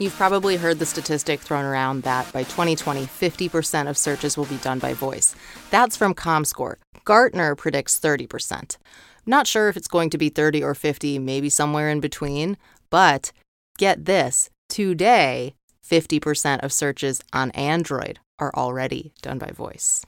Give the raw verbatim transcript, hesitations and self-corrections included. You've probably heard the statistic thrown around that by twenty twenty, fifty percent of searches will be done by voice. That's from ComScore. Gartner predicts thirty percent. Not sure if it's going to be thirty or fifty, maybe somewhere in between, but get this, today, fifty percent of searches on Android are already done by voice.